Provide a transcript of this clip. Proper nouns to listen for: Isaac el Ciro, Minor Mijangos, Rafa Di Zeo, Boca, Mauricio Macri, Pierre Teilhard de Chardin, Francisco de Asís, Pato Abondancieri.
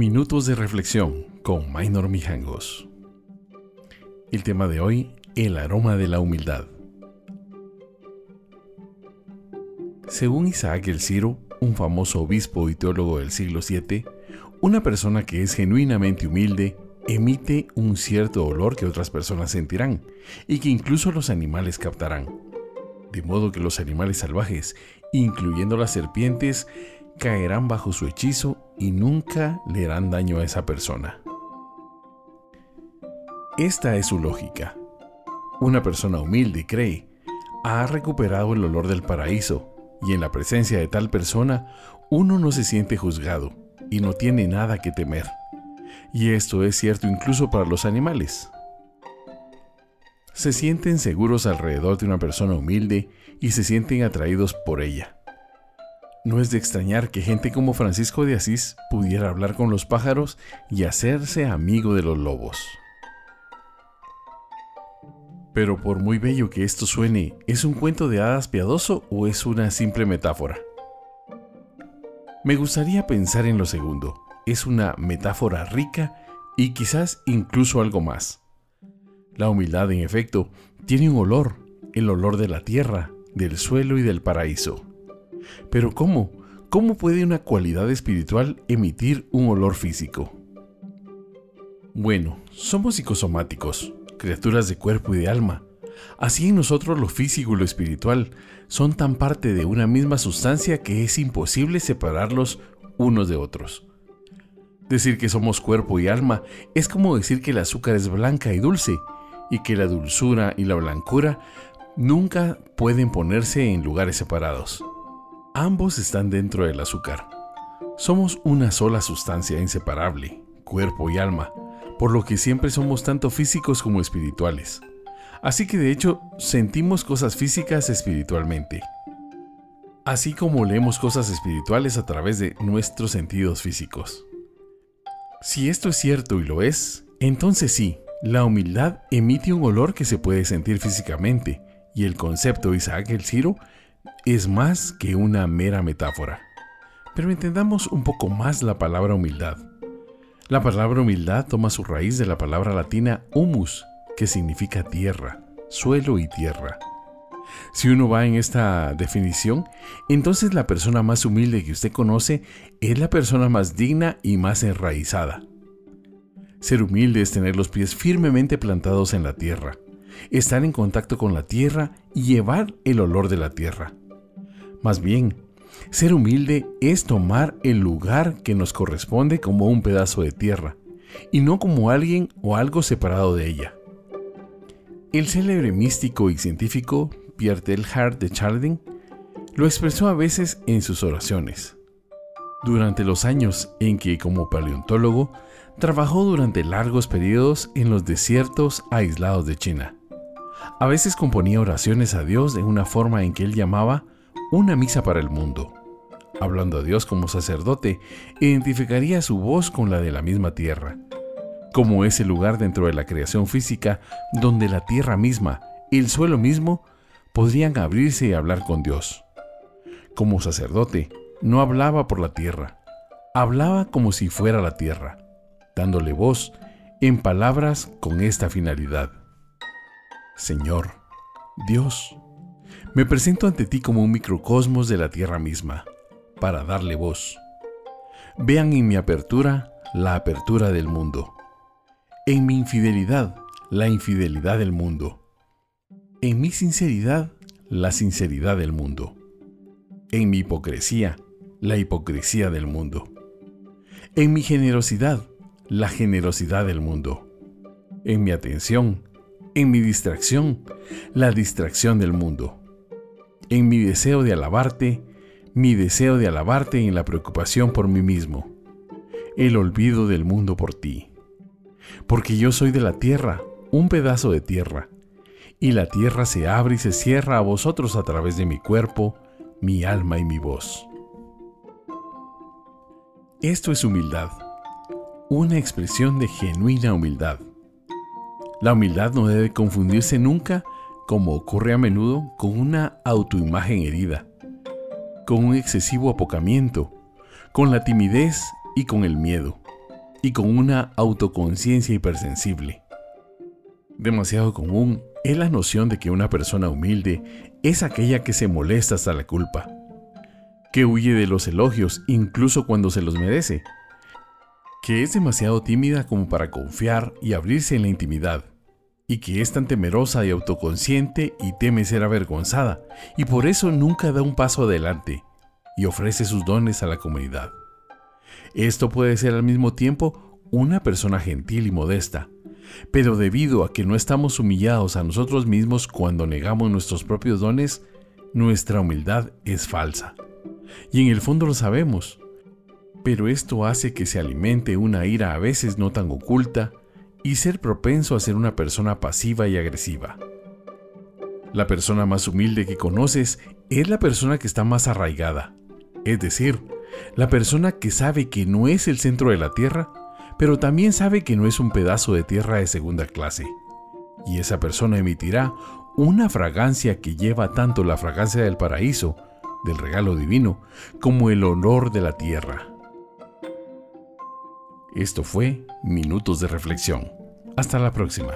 Minutos de reflexión con Minor Mijangos. El tema de hoy, el aroma de la humildad. Según Isaac el Ciro, un famoso obispo y teólogo del siglo VII, una persona que es genuinamente humilde emite un cierto olor que otras personas sentirán y que incluso los animales captarán. De modo que los animales salvajes, incluyendo las serpientes, caerán bajo su hechizo y nunca le harán daño a esa persona. Esta es su lógica. Una persona humilde cree, ha recuperado el olor del paraíso, y en la presencia de tal persona, uno no se siente juzgado y no tiene nada que temer. Y esto es cierto incluso para los animales. Se sienten seguros alrededor de una persona humilde y se sienten atraídos por ella. No es de extrañar que gente como Francisco de Asís pudiera hablar con los pájaros y hacerse amigo de los lobos. Pero por muy bello que esto suene, ¿es un cuento de hadas piadoso o es una simple metáfora? Me gustaría pensar en lo segundo. Es una metáfora rica y quizás incluso algo más. La humildad, en efecto, tiene un olor, el olor de la tierra, del suelo y del paraíso. Pero ¿cómo? ¿Cómo puede una cualidad espiritual emitir un olor físico? Bueno, somos psicosomáticos, criaturas de cuerpo y de alma. Así en nosotros lo físico y lo espiritual son tan parte de una misma sustancia que es imposible separarlos unos de otros. Decir que somos cuerpo y alma es como decir que el azúcar es blanca y dulce, y que la dulzura y la blancura nunca pueden ponerse en lugares separados. Ambos están dentro del azúcar. Somos una sola sustancia inseparable, cuerpo y alma, por lo que siempre somos tanto físicos como espirituales. Así que de hecho, sentimos cosas físicas espiritualmente, así como leemos cosas espirituales a través de nuestros sentidos físicos. Si esto es cierto y lo es, entonces sí, la humildad emite un olor que se puede sentir físicamente, y el concepto de Isaac el Ciro es más que una mera metáfora. Pero entendamos un poco más la palabra humildad. La palabra humildad toma su raíz de la palabra latina humus, que significa tierra, suelo y tierra. Si uno va en esta definición, entonces la persona más humilde que usted conoce es la persona más digna y más enraizada. Ser humilde es tener los pies firmemente plantados en la tierra, estar en contacto con la tierra y llevar el olor de la tierra. Más bien, ser humilde es tomar el lugar que nos corresponde como un pedazo de tierra, y no como alguien o algo separado de ella. El célebre místico y científico Pierre Teilhard de Chardin lo expresó a veces en sus oraciones. Durante los años en que, como paleontólogo, trabajó durante largos periodos en los desiertos aislados de China. A veces componía oraciones a Dios en una forma en que él llamaba una misa para el mundo. Hablando a Dios como sacerdote, identificaría su voz con la de la misma tierra, como ese lugar dentro de la creación física donde la tierra misma, el suelo mismo, podrían abrirse y hablar con Dios. Como sacerdote, no hablaba por la tierra, hablaba como si fuera la tierra, dándole voz en palabras con esta finalidad. Señor, Dios, me presento ante ti como un microcosmos de la tierra misma, para darle voz. Vean en mi apertura, la apertura del mundo. En mi infidelidad, la infidelidad del mundo. En mi sinceridad, la sinceridad del mundo. En mi hipocresía, la hipocresía del mundo. En mi generosidad, la generosidad del mundo. En mi atención, en mi distracción, la distracción del mundo. En mi deseo de alabarte, mi deseo de alabarte en la preocupación por mí mismo. El olvido del mundo por ti. Porque yo soy de la tierra, un pedazo de tierra, y la tierra se abre y se cierra a vosotros a través de mi cuerpo, mi alma y mi voz. Esto es humildad, una expresión de genuina humildad. La humildad no debe confundirse nunca, como ocurre a menudo, con una autoimagen herida, con un excesivo apocamiento, con la timidez y con el miedo, y con una autoconciencia hipersensible. Demasiado común es la noción de que una persona humilde es aquella que se molesta hasta la culpa, que huye de los elogios incluso cuando se los merece, que es demasiado tímida como para confiar y abrirse en la intimidad, y que es tan temerosa y autoconsciente y teme ser avergonzada, y por eso nunca da un paso adelante y ofrece sus dones a la comunidad. Esto puede ser al mismo tiempo una persona gentil y modesta, pero debido a que no estamos humillados a nosotros mismos cuando negamos nuestros propios dones, nuestra humildad es falsa. Y en el fondo lo sabemos, pero esto hace que se alimente una ira a veces no tan oculta y ser propenso a ser una persona pasiva y agresiva. La persona más humilde que conoces es la persona que está más arraigada, es decir, la persona que sabe que no es el centro de la tierra, pero también sabe que no es un pedazo de tierra de segunda clase. Y esa persona emitirá una fragancia que lleva tanto la fragancia del paraíso, del regalo divino, como el olor de la tierra. Esto fue Minutos de Reflexión. Hasta la próxima.